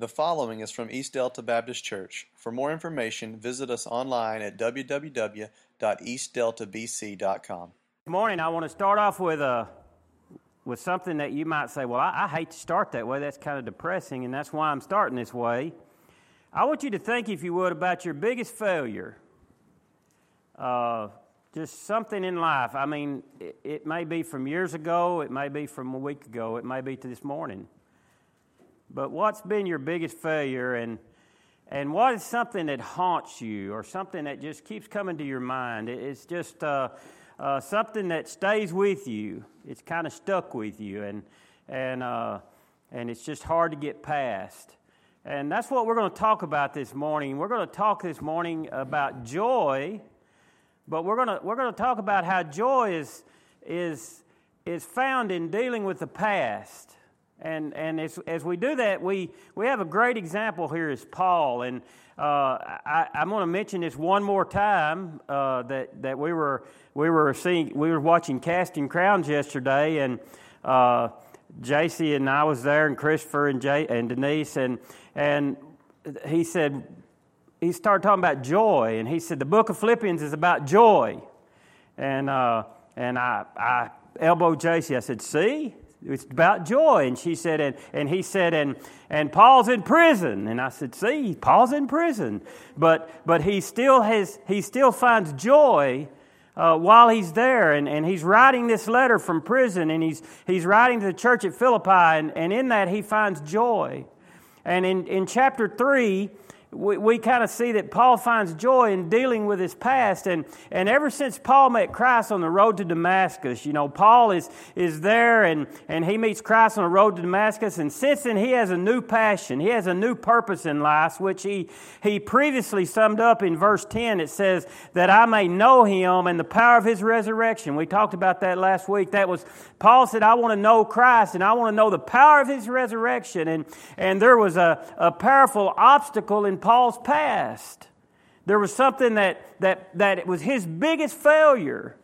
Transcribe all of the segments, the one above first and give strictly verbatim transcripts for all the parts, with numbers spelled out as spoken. The following is from East Delta Baptist Church. For more information, visit us online at w w w dot east delta b c dot com. Good morning. I want to start off with a with something that you might say, well, I, I hate to start that way. That's kind of depressing, and that's why I'm starting this way. I want you to think, if you would, about your biggest failure. Uh, just something in life. I mean, it, it may be from years ago. It may be from a week ago. It may be to this morning. But what's been your biggest failure, and and what is something that haunts you, or something that just keeps coming to your mind? It's just uh, uh, something that stays with you. It's kind of stuck with you, and and uh, and it's just hard to get past. And that's what we're going to talk about this morning. We're going to talk this morning about joy, but we're going to we're going to talk about how joy is is is found in dealing with the past. And and as, as we do that, we, we have a great example here is Paul. And uh, I, I'm going to mention this one more time uh, that that we were we were seeing we were watching Casting Crowns yesterday, and uh, J C and I was there, and Christopher and Jay and Denise, and and he said he started talking about joy, and he said the book of Philippians is about joy, and uh, and I I elbowed J C. I said, see. It's about joy. And she said, and, and he said, and and Paul's in prison. And I said, see, Paul's in prison. But but he still has he still finds joy uh, while he's there. And, and he's writing this letter from prison, and he's he's writing to the church at Philippi, and, and in that he finds joy. And in, in chapter three, we, we kind of see that Paul finds joy in dealing with his past. And, and ever since Paul met Christ on the road to Damascus, you know, Paul is is there, and, and he meets Christ on the road to Damascus. And since then, he has a new passion. He has a new purpose in life, which he, he previously summed up in verse ten. It says, that I may know him and the power of his resurrection. We talked about that last week. That was, Paul said, I want to know Christ, and I want to know the power of his resurrection. And, and there was a, a powerful obstacle in Paul's past. There was something that that that it was his biggest failure,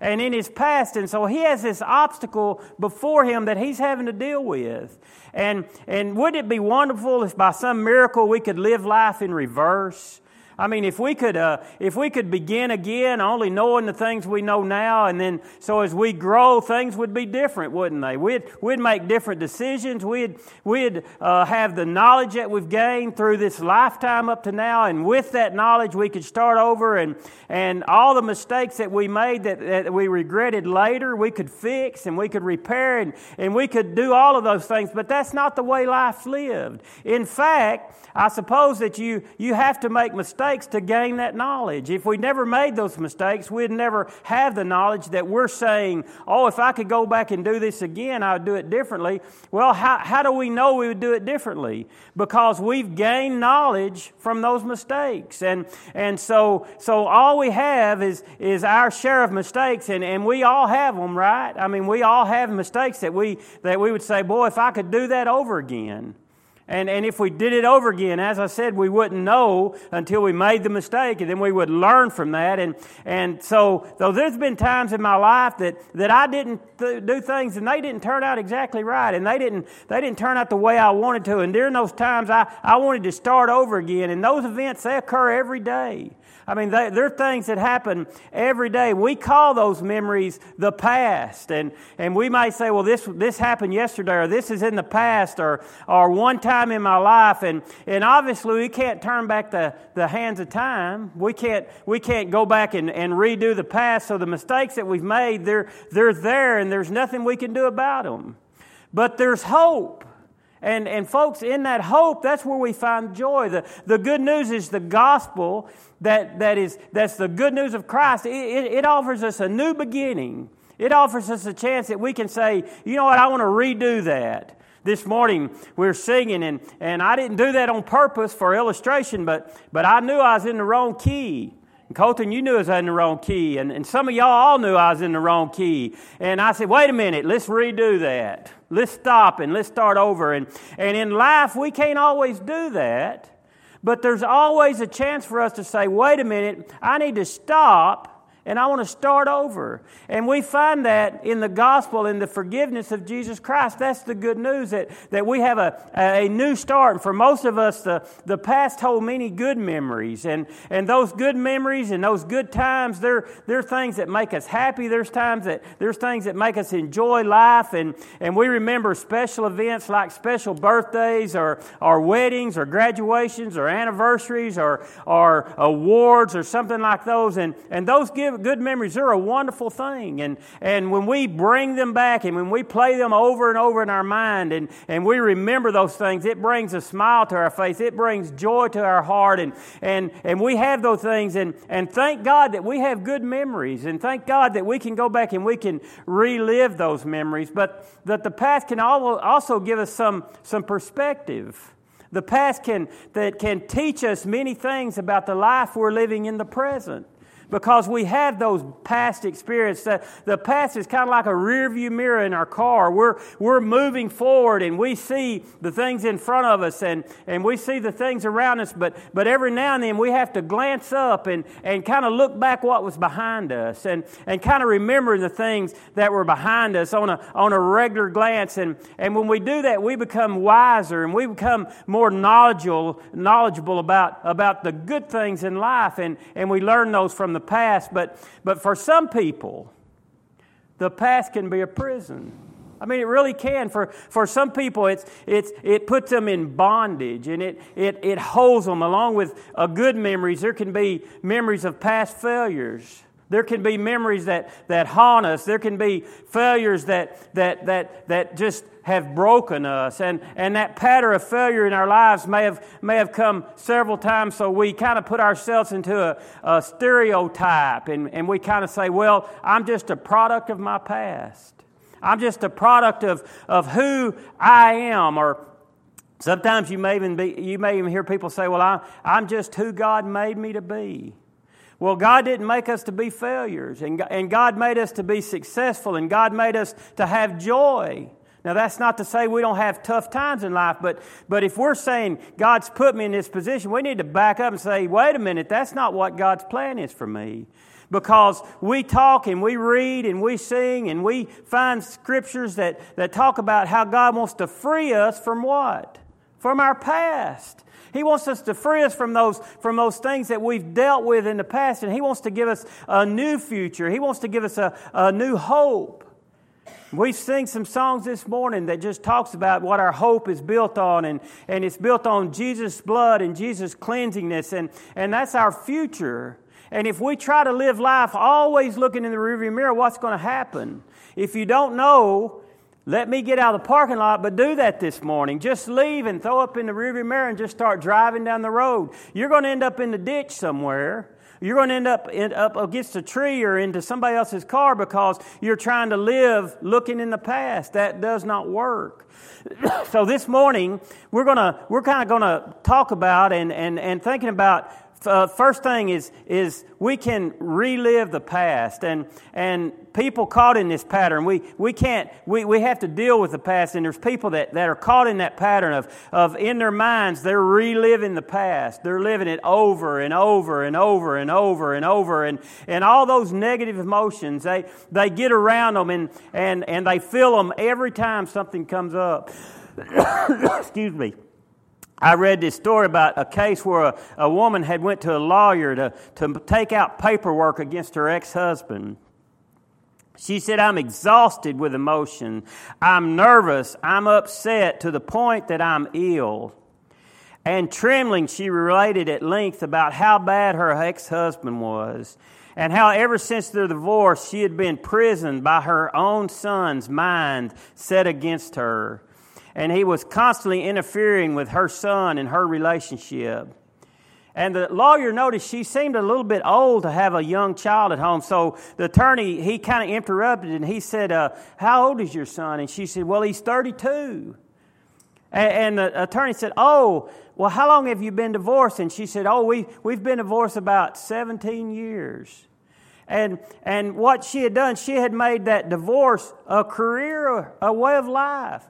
and in his past, and so he has this obstacle before him that he's having to deal with. And and wouldn't it be wonderful if by some miracle we could live life in reverse? I mean, if we could uh, if we could begin again, only knowing the things we know now, and then so as we grow, things would be different, wouldn't they? We'd we'd make different decisions. We'd we'd uh, have the knowledge that we've gained through this lifetime up to now, and with that knowledge, we could start over, and and all the mistakes that we made that, that we regretted later, we could fix, and we could repair, and, and we could do all of those things. But that's not the way life's lived. In fact, I suppose that you you have to make mistakes to gain that knowledge. If we never made those mistakes, we'd never have the knowledge that we're saying, oh, if I could go back and do this again, I would do it differently. Well, how, how do we know we would do it differently? Because we've gained knowledge from those mistakes. And and so so all we have is is our share of mistakes, and, and we all have them, right? I mean, we all have mistakes that we that we would say, boy, if I could do that over again. And and if we did it over again, as I said, we wouldn't know until we made the mistake, and then we would learn from that. And and so, though there's been times in my life that, that I didn't th- do things, and they didn't turn out exactly right, and they didn't they didn't turn out the way I wanted to. And during those times, I, I wanted to start over again. And those events, they occur every day. I mean, they, they're things that happen every day. We call those memories the past, and and we might say, well, this this happened yesterday, or this is in the past, or or one time in my life, and, and obviously we can't turn back the, the hands of time. We can't we can't go back and, and redo the past. So the mistakes that we've made, they're they're there, and there's nothing we can do about them. But there's hope. And and folks, in that hope, that's where we find joy. The the good news is the gospel that, that is that's the good news of Christ. It, it, it offers us a new beginning. It offers us a chance that we can say, you know what, I want to redo that. This morning we were singing, and, and I didn't do that on purpose for illustration, but but I knew I was in the wrong key. And Colton, you knew I was in the wrong key, and, and some of y'all all knew I was in the wrong key. And I said, wait a minute, let's redo that. Let's stop and let's start over. And, and in life, we can't always do that, but there's always a chance for us to say, wait a minute, I need to stop and I want to start over. And we find that in the gospel, in the forgiveness of Jesus Christ. That's the good news, that, that we have a, a new start. And for most of us, the, the past holds many good memories. And, and those good memories and those good times, they're, they're things that make us happy. There's times that there's things that make us enjoy life. And, and we remember special events like special birthdays or, or weddings or graduations or anniversaries or, or awards or something like those. And, and those give good memories are a wonderful thing, and and when we bring them back and when we play them over and over in our mind and, and we remember those things, it brings a smile to our face, it brings joy to our heart, and and, and we have those things, and, and thank God that we have good memories, and thank God that we can go back and we can relive those memories, but that the past can also give us some some perspective. The past can that can teach us many things about the life we're living in the present. Because we have those past experiences. The, the past is kind of like a rearview mirror in our car. We're we're moving forward and we see the things in front of us and, and we see the things around us. But but every now and then we have to glance up and, and kind of look back what was behind us and, and kind of remember the things that were behind us on a on a regular glance. And, and when we do that, we become wiser and we become more knowledgeable knowledgeable about, about the good things in life, and, and we learn those from the past, but but for some people, the past can be a prison. I mean, it really can. For for some people, it's it's it puts them in bondage, and it it it holds them. Along with uh, good memories, there can be memories of past failures. There can be memories that, that haunt us. There can be failures that that that that just have broken us, and, and that pattern of failure in our lives may have may have come several times, so we kind of put ourselves into a, a stereotype, and, and we kind of say, well, I'm just a product of my past. I'm just a product of, of who I am, or sometimes you may even be you may even hear people say, well, I, I'm just who God made me to be. Well, God didn't make us to be failures, and and God made us to be successful, and God made us to have joy. Now, that's not to say we don't have tough times in life, but but if we're saying God's put me in this position, we need to back up and say, wait a minute, that's not what God's plan is for me. Because we talk and we read and we sing and we find scriptures that, that talk about how God wants to free us from what? From our past. He wants us to free us from those from those things that we've dealt with in the past, and He wants to give us a new future. He wants to give us a, a new hope. We sing some songs this morning that just talks about what our hope is built on, and, and it's built on Jesus' blood and Jesus' cleansingness, and, and that's our future. And if we try to live life always looking in the rearview mirror, what's going to happen? If you don't know, let me get out of the parking lot, but do that this morning. Just leave and throw up in the rearview mirror and just start driving down the road. You're going to end up in the ditch somewhere. You're going to end up, end up against a tree or into somebody else's car because you're trying to live looking in the past. That does not work. So this morning, we're going to we're kind of going to talk about and and and thinking about. Uh, first thing is is we can relive the past, and and people caught in this pattern. We we can't we, we have to deal with the past, and there's people that, that are caught in that pattern of of in their minds they're reliving the past. They're living it over and over and over and over and over, and, and all those negative emotions they they get around them, and and, and they feel them every time something comes up. Excuse me. I read this story about a case where a, a woman had went to a lawyer to, to take out paperwork against her ex-husband. She said, I'm exhausted with emotion. I'm nervous. I'm upset to the point that I'm ill. And trembling, she related at length about how bad her ex-husband was and how ever since their divorce she had been imprisoned by her own son's mind set against her. And he was constantly interfering with her son and her relationship. And the lawyer noticed she seemed a little bit old to have a young child at home. So the attorney, he kind of interrupted and he said, uh, how old is your son? And she said, well, he's thirty-two. And, and the attorney said, oh, well, how long have you been divorced? And she said, oh, we, we've been divorced about seventeen years. And and what she had done, she had made that divorce a career, a way of life.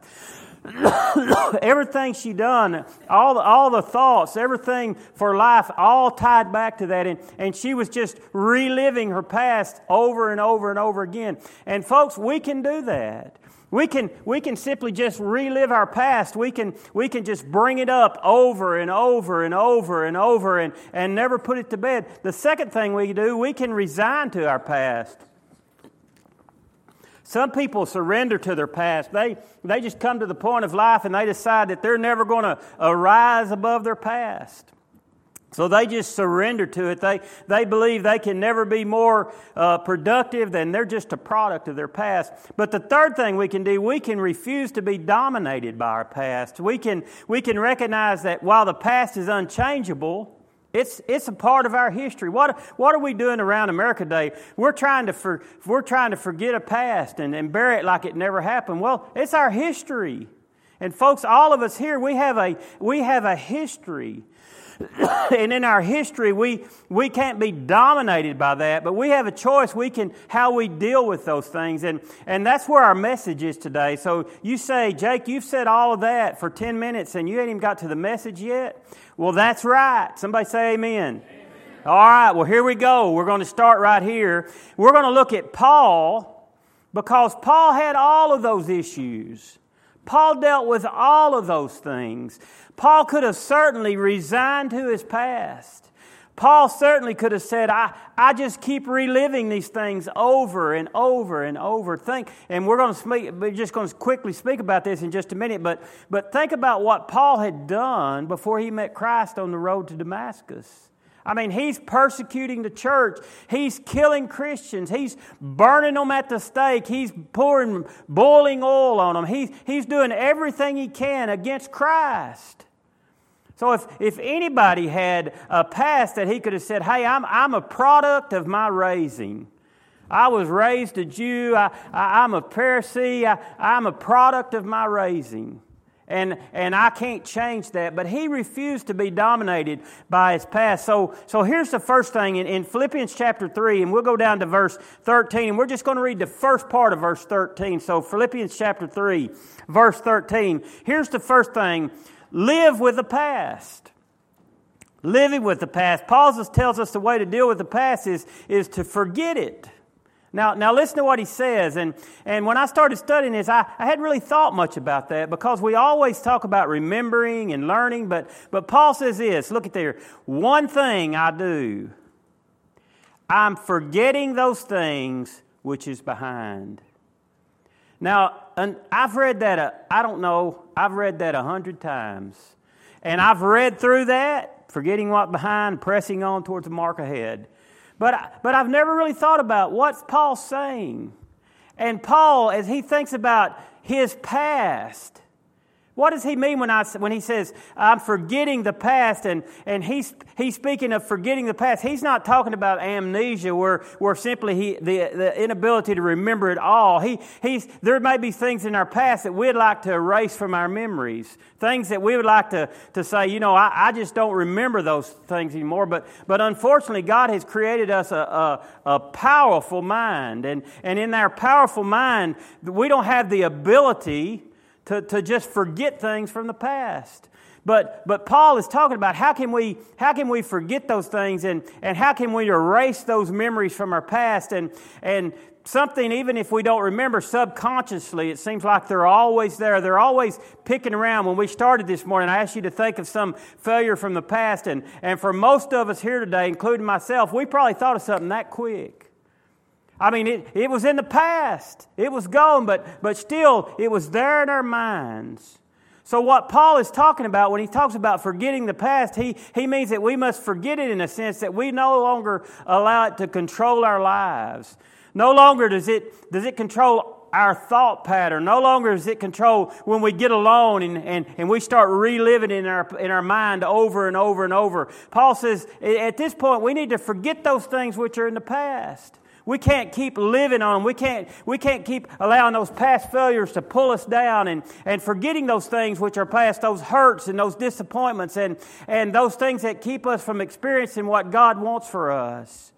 Everything she done, all the, all the thoughts, everything for life, all tied back to that. And, and she was just reliving her past over and over and over again. And folks, we can do that. We can we can simply just relive our past. We can we can just bring it up over and over and over and over and, and never put it to bed. The second thing we do, we can resign to our past. Some people surrender to their past. They they just come to the point of life and they decide that they're never going to rise above their past. So they just surrender to it. They they believe they can never be more uh, productive than they're just a product of their past. But the third thing we can do, we can refuse to be dominated by our past. We can we can recognize that while the past is unchangeable, it's it's a part of our history. What what are we doing around America Day? We're trying to for, we're trying to forget a past and, and bury it like it never happened. Well, it's our history, and folks, all of us here we have a we have a history. And in our history, we we can't be dominated by that, but we have a choice. We can how we deal with those things, and and that's where our message is today. So you say, Jake, you've said all of that for ten minutes, and you ain't even got to the message yet. Well, that's right. Somebody say amen. Amen. All right. Well, here we go. We're going to start right here. We're going to look at Paul, because Paul had all of those issues. Paul dealt with all of those things. Paul could have certainly resigned to his past. Paul certainly could have said, I, I just keep reliving these things over and over and over. Think, and we're going to speak, we're just going to quickly speak about this in just a minute, but, but think about what Paul had done before he met Christ on the road to Damascus. I mean, he's persecuting the church. He's killing Christians. He's burning them at the stake. He's pouring boiling oil on them. He's, he's doing everything he can against Christ. So if, if anybody had a past that he could have said, hey, I'm, I'm a product of my raising. I was raised a Jew. I, I, I'm a Pharisee. I, I'm a product of my raising. And and I can't change that. But he refused to be dominated by his past. So so here's the first thing in, in Philippians chapter three, and we'll go down to verse thirteen. And we're just going to read the first part of verse thirteen. So Philippians chapter three, verse thirteen. Here's the first thing. Live with the past. Living with the past. Paul tells us the way to deal with the past is, is to forget it. Now, now listen to what he says, and, and when I started studying this, I, I hadn't really thought much about that, because we always talk about remembering and learning, but, but Paul says this, look at there, one thing I do, I'm forgetting those things which is behind. Now, and I've read that, a, I don't know, I've read that a hundred times, and I've read through that, forgetting what behind, pressing on towards the mark ahead. But, but I've never really thought about what's Paul saying. And Paul, as he thinks about his past, what does he mean when I when he says, I'm forgetting the past, and, and he's he's speaking of forgetting the past. He's not talking about amnesia where, where simply he, the, the inability to remember it all. He he's there may be things in our past that we'd like to erase from our memories, things that we would like to, to say, you know, I, I just don't remember those things anymore. But but unfortunately, God has created us a, a, a powerful mind, and, and in our powerful mind, we don't have the ability To, to just forget things from the past. But but Paul is talking about how can we how can we forget those things, and, and how can we erase those memories from our past, and and something, even if we don't remember subconsciously, it seems like they're always there. They're always picking around. When we started this morning, I asked you to think of some failure from the past, and, and for most of us here today, including myself, we probably thought of something that quick. I mean, it, it was in the past. It was gone, but, but still, it was there in our minds. So what Paul is talking about when he talks about forgetting the past, he, he means that we must forget it in a sense that we no longer allow it to control our lives. No longer does it does it control our thought pattern. No longer is it controlled when we get alone and, and, and we start reliving in our in our mind over and over and over. Paul says, at this point, we need to forget those things which are in the past. We can't keep living on them. We can't, we can't keep allowing those past failures to pull us down, and, and forgetting those things which are past, those hurts and those disappointments and, and those things that keep us from experiencing what God wants for us.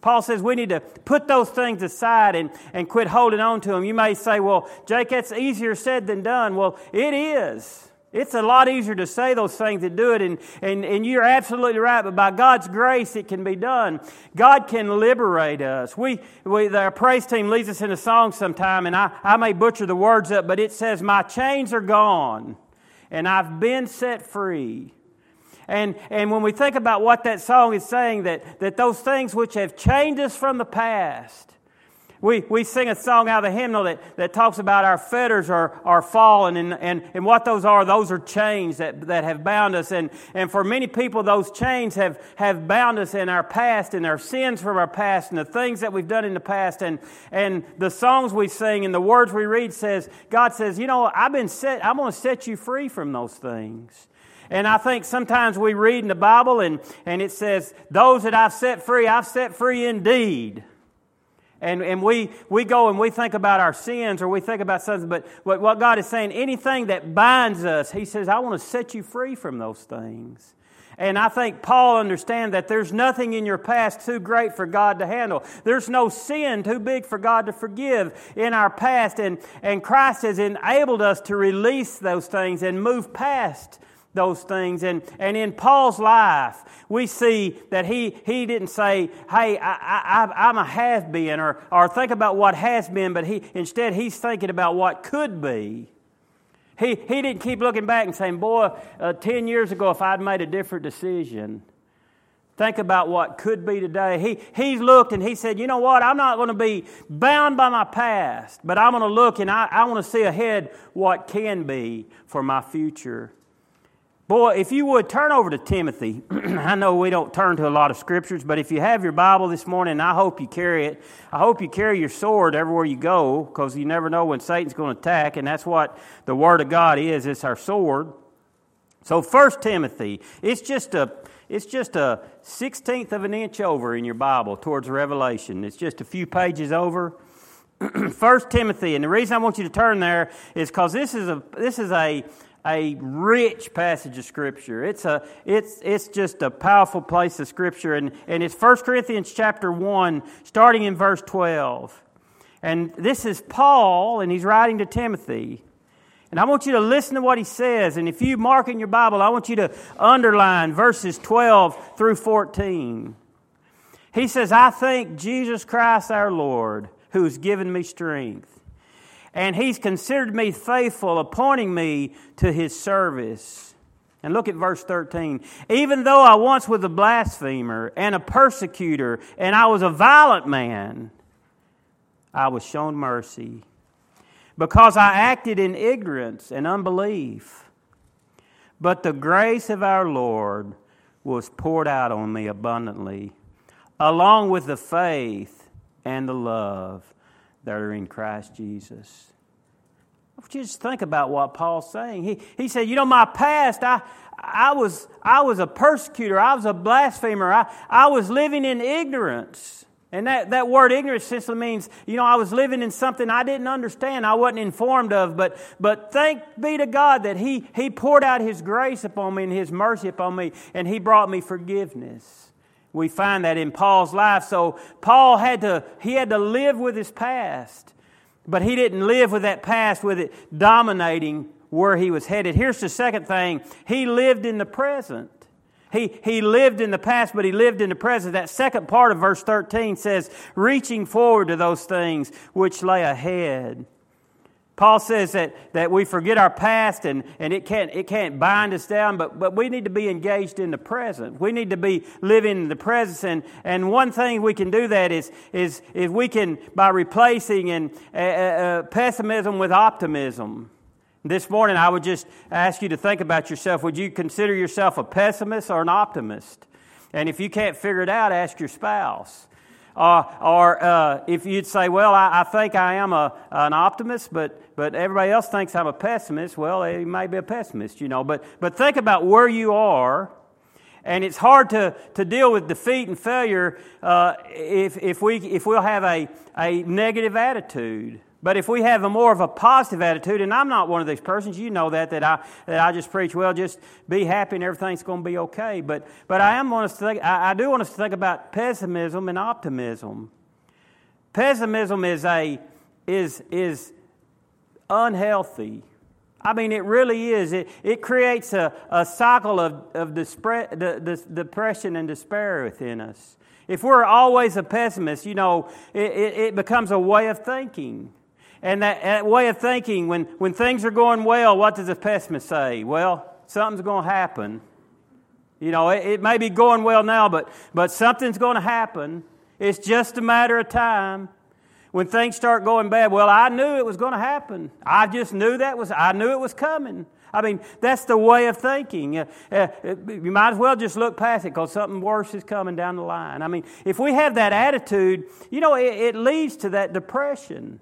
Paul says we need to put those things aside and, and quit holding on to them. You may say, well, Jake, that's easier said than done. Well, it is. It's a lot easier to say those things than do it, and, and, and you're absolutely right, but by God's grace it can be done. God can liberate us. We, we our praise team leads us in a song sometime, and I, I may butcher the words up, but it says, my chains are gone, and I've been set free. And and when we think about what that song is saying, that, that those things which have chained us from the past, we, we sing a song out of the hymnal that, that talks about our fetters are, are fallen, and, and, and what those are, those are chains that, that have bound us. And, and for many people, those chains have, have bound us in our past, and our sins from our past, and the things that we've done in the past. And, and the songs we sing and the words we read says, God says, you know, I've been set, I'm going to set you free from those things. And I think sometimes we read in the Bible and, and it says, those that I've set free, I've set free indeed. And and we, we go and we think about our sins or we think about something, but what, what God is saying, anything that binds us, He says, I want to set you free from those things. And I think Paul understands that there's nothing in your past too great for God to handle. There's no sin too big for God to forgive in our past. And, and Christ has enabled us to release those things and move past those things. And, and in Paul's life, we see that he, he didn't say, hey, I, I, I'm a have-been, or, or think about what has been, but he instead he's thinking about what could be. He, he didn't keep looking back and saying, boy, uh, ten years ago, if I'd made a different decision, think about what could be today. He, he looked and he said, you know what, I'm not going to be bound by my past, but I'm going to look and I, I want to see ahead what can be for my future. Boy, if you would, turn over to Timothy. I know we don't turn to a lot of scriptures, but if you have your Bible this morning, I hope you carry it. I hope you carry your sword everywhere you go, because you never know when Satan's going to attack, and that's what the Word of God is. It's our sword. So First Timothy, it's just a it's just a sixteenth of an inch over in your Bible towards Revelation. It's just a few pages over. First Timothy, and the reason I want you to turn there is because this is a this is a... a rich passage of Scripture. It's a it's it's just a powerful place of Scripture. And, and it's First Corinthians chapter one, starting in verse twelve. And this is Paul, and he's writing to Timothy. And I want you to listen to what he says. And if you mark in your Bible, I want you to underline verses twelve through fourteen. He says, I thank Jesus Christ our Lord, who has given me strength. And He's considered me faithful, appointing me to His service. And look at verse thirteen. Even though I once was a blasphemer and a persecutor, and I was a violent man, I was shown mercy, because I acted in ignorance and unbelief. But the grace of our Lord was poured out on me abundantly, along with the faith and the love that are in Christ Jesus. I want you to just think about what Paul's saying. He he said, you know, my past, I I was I was a persecutor, I was a blasphemer, I, I was living in ignorance. And that, that word ignorance simply means, you know, I was living in something I didn't understand, I wasn't informed of, but but thank be to God that He He poured out His grace upon me and His mercy upon me, and He brought me forgiveness. We find that in Paul's life. So Paul had to he had to live with his past, but he didn't live with that past with it dominating where he was headed. Here's the second thing. He lived in the present. He, he lived in the past, but he lived in the present. That second part of verse thirteen says, reaching forward to those things which lay ahead. Paul says that, that we forget our past and, and it can't it can't bind us down, but, but we need to be engaged in the present. We need to be living in the present. And, and one thing we can do that is, is, is we can, by replacing and, uh, uh, pessimism with optimism. This morning I would just ask you to think about yourself. Would you consider yourself a pessimist or an optimist? And if you can't figure it out, ask your spouse. Uh, or uh, if you'd say, well, I, I think I am a, an optimist, but, but everybody else thinks I'm a pessimist, well, you may be a pessimist, you know. But but think about where you are, and it's hard to, to deal with defeat and failure uh, if if we if we'll have a, a negative attitude. But if we have a more of a positive attitude, and I'm not one of these persons, you know that, that I that I just preach, well, just be happy and everything's going to be okay. But but I am want us to think, I, I do want us to think about pessimism and optimism. Pessimism is a is is unhealthy. I mean, it really is. It it creates a, a cycle of of dispre- the, the, the depression and despair within us. If we're always a pessimist, you know, it, it, it becomes a way of thinking. And that, that way of thinking, when, when things are going well, what does a pessimist say? Well, something's going to happen. You know, it, it may be going well now, but but something's going to happen. It's just a matter of time. When things start going bad, well, I knew it was going to happen. I just knew that was, I knew it was coming. I mean, that's the way of thinking. Uh, uh, you might as well just look past it because something worse is coming down the line. I mean, if we have that attitude, you know, it, it leads to that depression.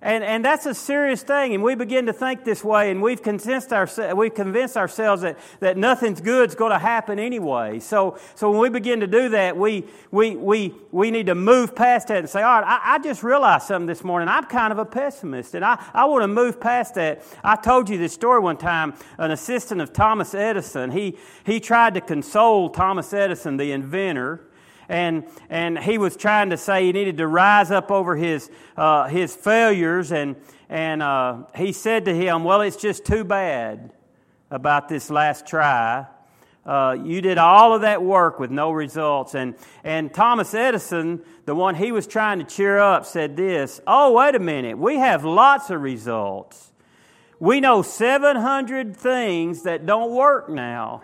And and that's a serious thing. And we begin to think this way, and we've convinced ourselves we've convinced ourselves that, that nothing's good's going to happen anyway. So so when we begin to do that, we we we we need to move past that and say, all right, I, I just realized something this morning. I'm kind of a pessimist, and I, I want to move past that. I told you this story one time. An assistant of Thomas Edison, he he tried to console Thomas Edison, the inventor. And and he was trying to say he needed to rise up over his uh, his failures, and and uh, he said to him, "Well, it's just too bad about this last try. Uh, you did all of that work with no results." And and Thomas Edison, the one he was trying to cheer up, said this: "Oh, wait a minute! We have lots of results. We know seven hundred things that don't work now.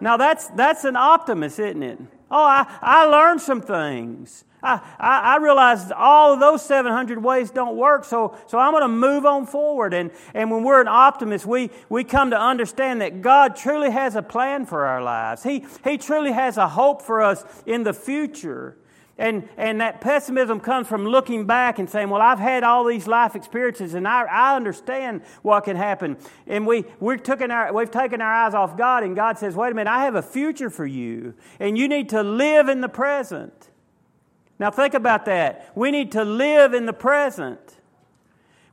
Now that's that's an optimist, isn't it? Oh, I, I learned some things. I, I, I realized all of those seven hundred ways don't work, so, so I'm going to move on forward." And, and when we're an optimist, we, we come to understand that God truly has a plan for our lives. He, he truly has a hope for us in the future. And and that pessimism comes from looking back and saying, well, I've had all these life experiences and I, I understand what can happen. And we, we're taking our, we've taken our eyes off God, and God says, wait a minute, I have a future for you, and you need to live in the present. Now think about that. We need to live in the present.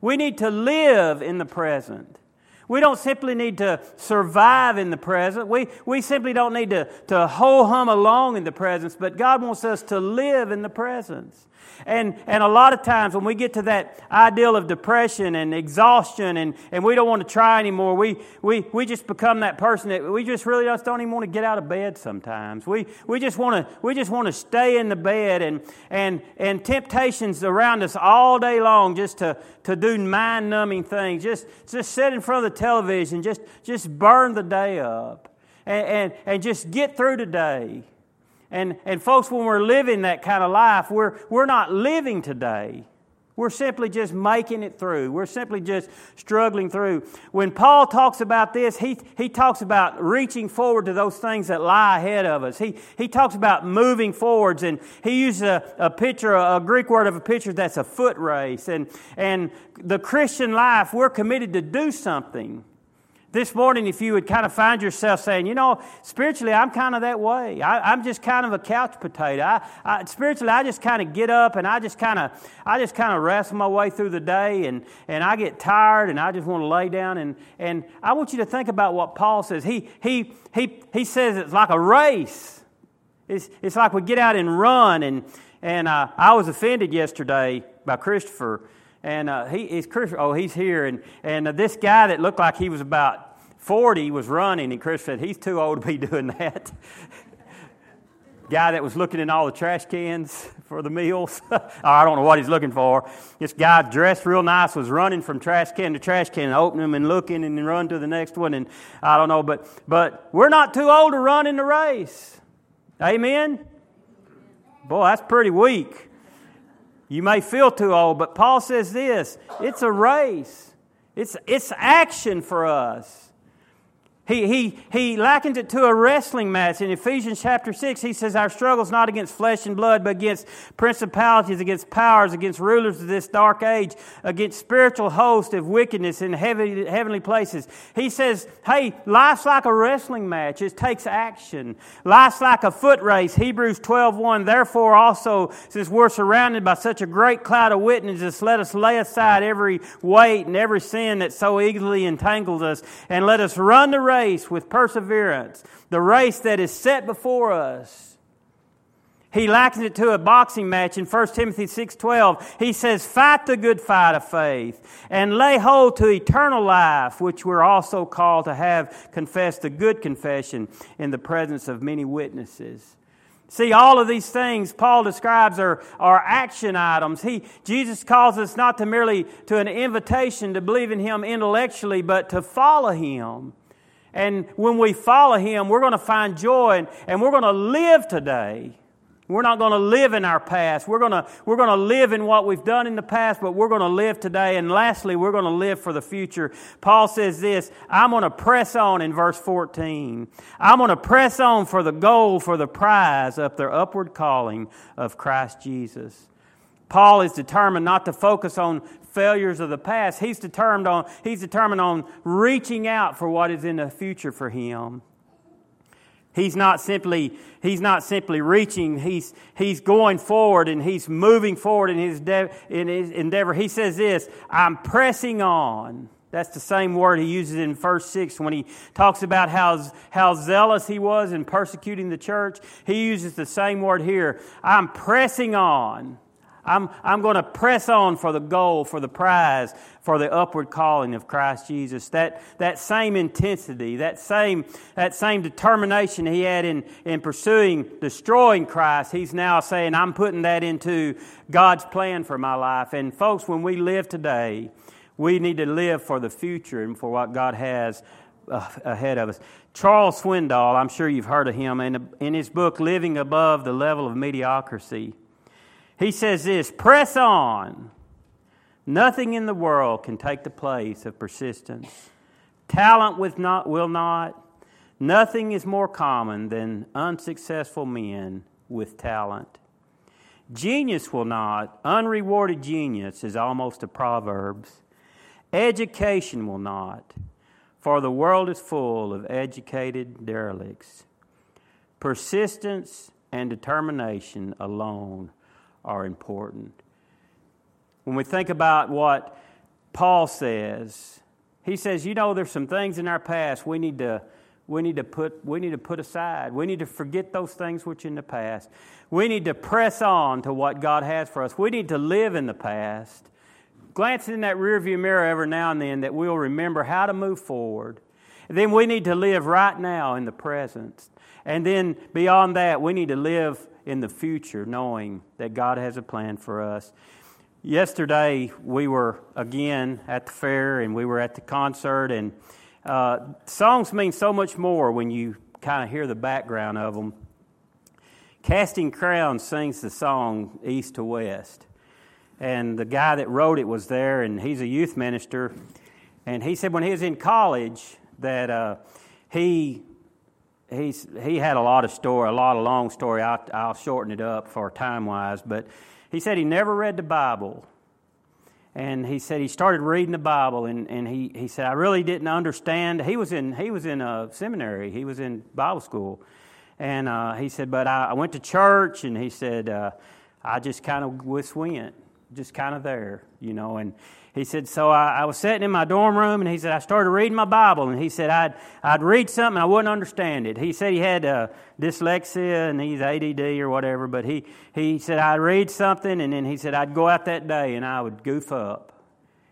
We need to live in the present. We don't simply need to survive in the present. We, we simply don't need to, to ho-hum along in the presence, but God wants us to live in the presence. And and a lot of times when we get to that ideal of depression and exhaustion, and, and we don't want to try anymore, we, we, we just become that person that we just really just don't even want to get out of bed sometimes. We we just want to we just want to stay in the bed, and and and temptations around us all day long just to, to do mind-numbing things, just just sit in front of the television, just just burn the day up and and, and just get through today. And and folks, when we're living that kind of life, we're we're not living today. We're simply just making it through. We're simply just struggling through. When Paul talks about this, he he talks about reaching forward to those things that lie ahead of us. He he talks about moving forwards, and he uses a, a picture, a Greek word of a picture that's a foot race. And and the Christian life, we're committed to do something. This morning, if you would kind of find yourself saying, you know, spiritually, I'm kind of that way. I, I'm just kind of a couch potato. I, I, spiritually, I just kind of get up and I just kind of, I just kind of wrestle my way through the day, and, and I get tired and I just want to lay down. And, and I want you to think about what Paul says. He he he he says it's like a race. It's it's like we get out and run. And and uh, I was offended yesterday by Christopher. And uh, he is Chris. Oh, he's here. And and uh, this guy that looked like he was about forty was running. And Chris said, he's too old to be doing that. Guy that was looking in all the trash cans for the meals. Oh, I don't know what he's looking for. This guy dressed real nice was running from trash can to trash can, and opening them and looking and run to the next one. And I don't know, but but we're not too old to run in the race. Amen? Boy, that's pretty weak. You may feel too old, but Paul says this, it's a race. It's it's action for us. He, he, he likened it to a wrestling match. In Ephesians chapter six, he says, our struggle is not against flesh and blood, but against principalities, against powers, against rulers of this dark age, against spiritual hosts of wickedness in heavenly, heavenly places. He says, hey, life's like a wrestling match. It takes action. Life's like a foot race. Hebrews twelve one, therefore also, since we're surrounded by such a great cloud of witnesses, let us lay aside every weight and every sin that so easily entangles us, and let us run the race Race with perseverance, the race that is set before us. He likens it to a boxing match in First Timothy six twelve. He says, fight the good fight of faith and lay hold to eternal life, which we're also called to have confessed the good confession in the presence of many witnesses. See, all of these things Paul describes are, are action items. He, Jesus calls us not to merely to an invitation to believe in Him intellectually, but to follow Him. And when we follow Him, we're going to find joy, and, and we're going to live today. We're not going to live in our past. We're going to, we're going to live in what we've done in the past, but we're going to live today. And lastly, we're going to live for the future. Paul says this, I'm going to press on in verse fourteen. I'm going to press on for the goal, for the prize of the upward calling of Christ Jesus. Paul is determined not to focus on failures of the past. He's determined on, he's determined on reaching out for what is in the future for him. He's not simply, he's not simply reaching, he's, he's going forward and he's moving forward in his, de- in his endeavor. He says this, I'm pressing on. That's the same word he uses in verse six when he talks about how, how zealous he was in persecuting the church. He uses the same word here. I'm pressing on. I'm, I'm going to press on for the goal, for the prize, for the upward calling of Christ Jesus. That, that same intensity, that same, that same determination he had in, in pursuing, destroying Christ, he's now saying, I'm putting that into God's plan for my life. And folks, when we live today, we need to live for the future and for what God has ahead of us. Charles Swindoll, I'm sure you've heard of him, in, in his book, Living Above the Level of Mediocrity, he says this, press on. Nothing in the world can take the place of persistence. Talent with not, will not. Nothing is more common than unsuccessful men with talent. Genius will not. Unrewarded genius is almost a proverb. Education will not. For the world is full of educated derelicts. Persistence and determination alone are important. When we think about what Paul says, he says, you know, there's some things in our past we need to we need to put we need to put aside. We need to forget those things which are in the past. We need to press on to what God has for us. We need to live in the past. Glance in that rearview mirror every now and then that we'll remember how to move forward. And then we need to live right now in the present. And then beyond that, we need to live in the future, knowing that God has a plan for us. Yesterday, we were again at the fair and we were at the concert, and uh, songs mean so much more when you kind of hear the background of them. Casting Crowns sings the song East to West, and the guy that wrote it was there, and he's a youth minister, and he said when he was in college that uh, he... He's, he had a lot of story, a lot of long story. I'll, I'll shorten it up for time-wise. But he said he never read the Bible. And he said he started reading the Bible, and, and he, he said, I really didn't understand. He was in he was in a seminary. He was in Bible school. And uh, he said, but I, I went to church, and he said, uh, I just kind of went, just kind of there, you know, and he said, so I, I was sitting in my dorm room, and he said, I started reading my Bible. And he said, I'd I'd read something, I wouldn't understand it. He said he had uh, dyslexia, and he's A D D or whatever, but he, he said, I'd read something, and then he said, I'd go out that day, and I would goof up.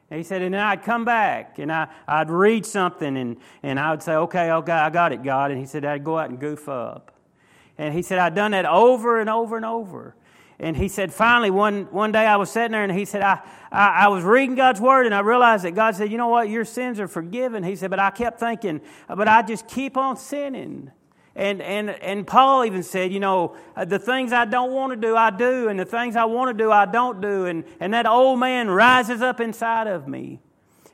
And he said, and then I'd come back, and I, I'd read something, and, and I would say, okay, okay, I got it, God. And he said, I'd go out and goof up. And he said, I'd done that over and over and over. And he said, finally, one, one day I was sitting there, and he said, I, I, I was reading God's Word, and I realized that God said, you know what, your sins are forgiven. He said, but I kept thinking, but I just keep on sinning. And and and Paul even said, you know, the things I don't want to do, I do, and the things I want to do, I don't do. And, and that old man rises up inside of me.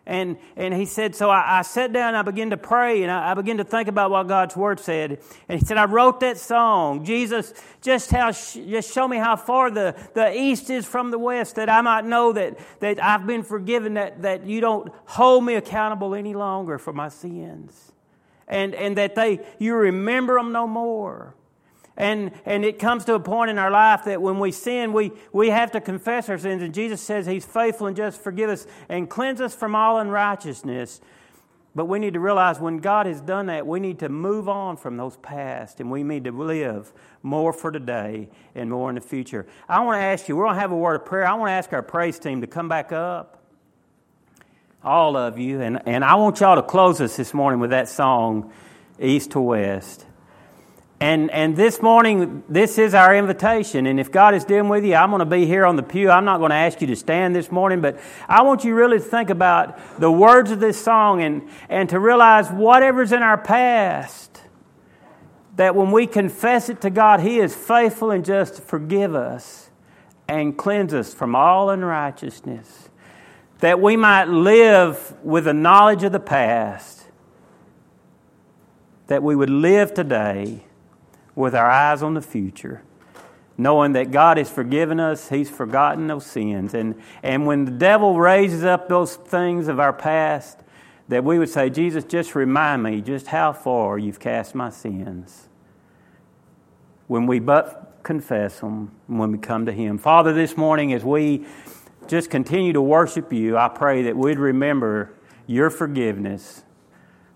And and he said, so I, I sat down and I began to pray and I, I began to think about what God's Word said. And he said, I wrote that song, Jesus, just how sh- just show me how far the, the east is from the west, that I might know that, that I've been forgiven, that, that you don't hold me accountable any longer for my sins. And and that they you remember them no more. And and it comes to a point in our life that when we sin, we, we have to confess our sins. And Jesus says He's faithful and just to forgive us and cleanse us from all unrighteousness. But we need to realize when God has done that, we need to move on from those past. And we need to live more for today and more in the future. I want to ask you, we're going to have a word of prayer. I want to ask our praise team to come back up. All of you. And, and I want y'all to close us this morning with that song, East to West. And and this morning, this is our invitation. And if God is dealing with you, I'm going to be here on the pew. I'm not going to ask you to stand this morning, but I want you really to think about the words of this song and, and to realize whatever's in our past, that when we confess it to God, He is faithful and just to forgive us and cleanse us from all unrighteousness, that we might live with the knowledge of the past, that we would live today with our eyes on the future, knowing that God has forgiven us, He's forgotten those sins. And, and when the devil raises up those things of our past, that we would say, Jesus, just remind me just how far You've cast my sins. When we but confess them, when we come to Him. Father, this morning as we just continue to worship You, I pray that we'd remember Your forgiveness,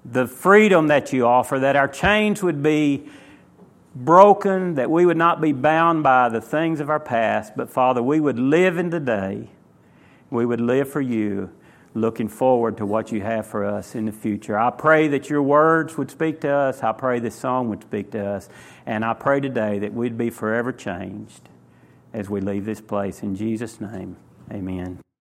the freedom that You offer, that our chains would be broken, that we would not be bound by the things of our past, but Father, we would live in today. We would live for You, looking forward to what You have for us in the future. I pray that Your words would speak to us. I pray this song would speak to us. And I pray today that we'd be forever changed as we leave this place. In Jesus' name, amen.